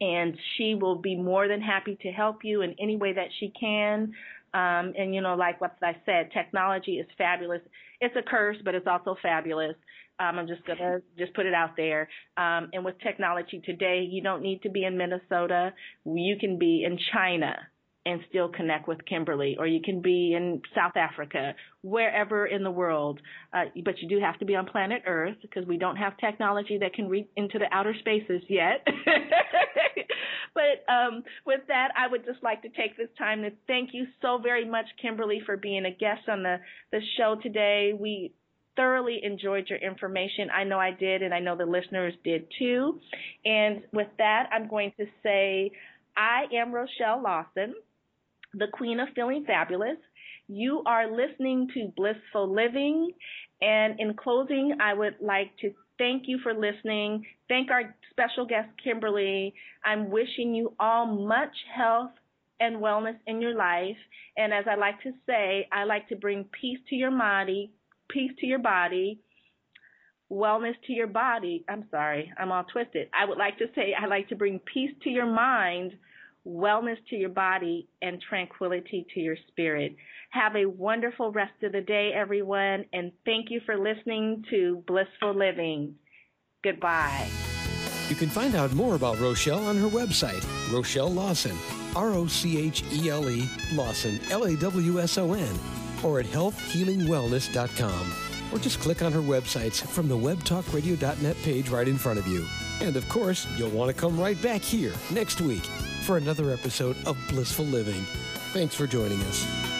and she will be more than happy to help you in any way that she can. Um, and, you know, like what I said, technology is fabulous. It's a curse, but it's also fabulous. Um, I'm just going to just put it out there. Um, and with technology today, you don't need to be in Minnesota. You can be in China and still connect with Kimberly, or you can be in South Africa, wherever in the world. Uh, but you do have to be on planet Earth, because we don't have technology that can reach into the outer spaces yet. But um, with that, I would just like to take this time to thank you so very much, Kimberly, for being a guest on the, the show today. We thoroughly enjoyed your information. I know I did, and I know the listeners did too. And with that, I'm going to say, I am Rochelle Lawson, the Queen of Feeling Fabulous. You are listening to Blissful Living. And in closing, I would like to thank you for listening. Thank our special guest, Kimberly. I'm wishing you all much health and wellness in your life. And as I like to say, I like to bring peace to your body, peace to your body, wellness to your body. I'm sorry, I'm all twisted. I would like to say I like to bring peace to your mind, wellness to your body, and tranquility to your spirit. Have a wonderful rest of the day, everyone, and thank you for listening to Blissful Living. Goodbye. You can find out more about Rochelle on her website, Rochelle Lawson, R O C H E L E, Lawson, L A W S O N, or at health healing wellness dot com, or just click on her websites from the web talk radio dot net page right in front of you. And, of course, you'll want to come right back here next week for another episode of Blissful Living. Thanks for joining us.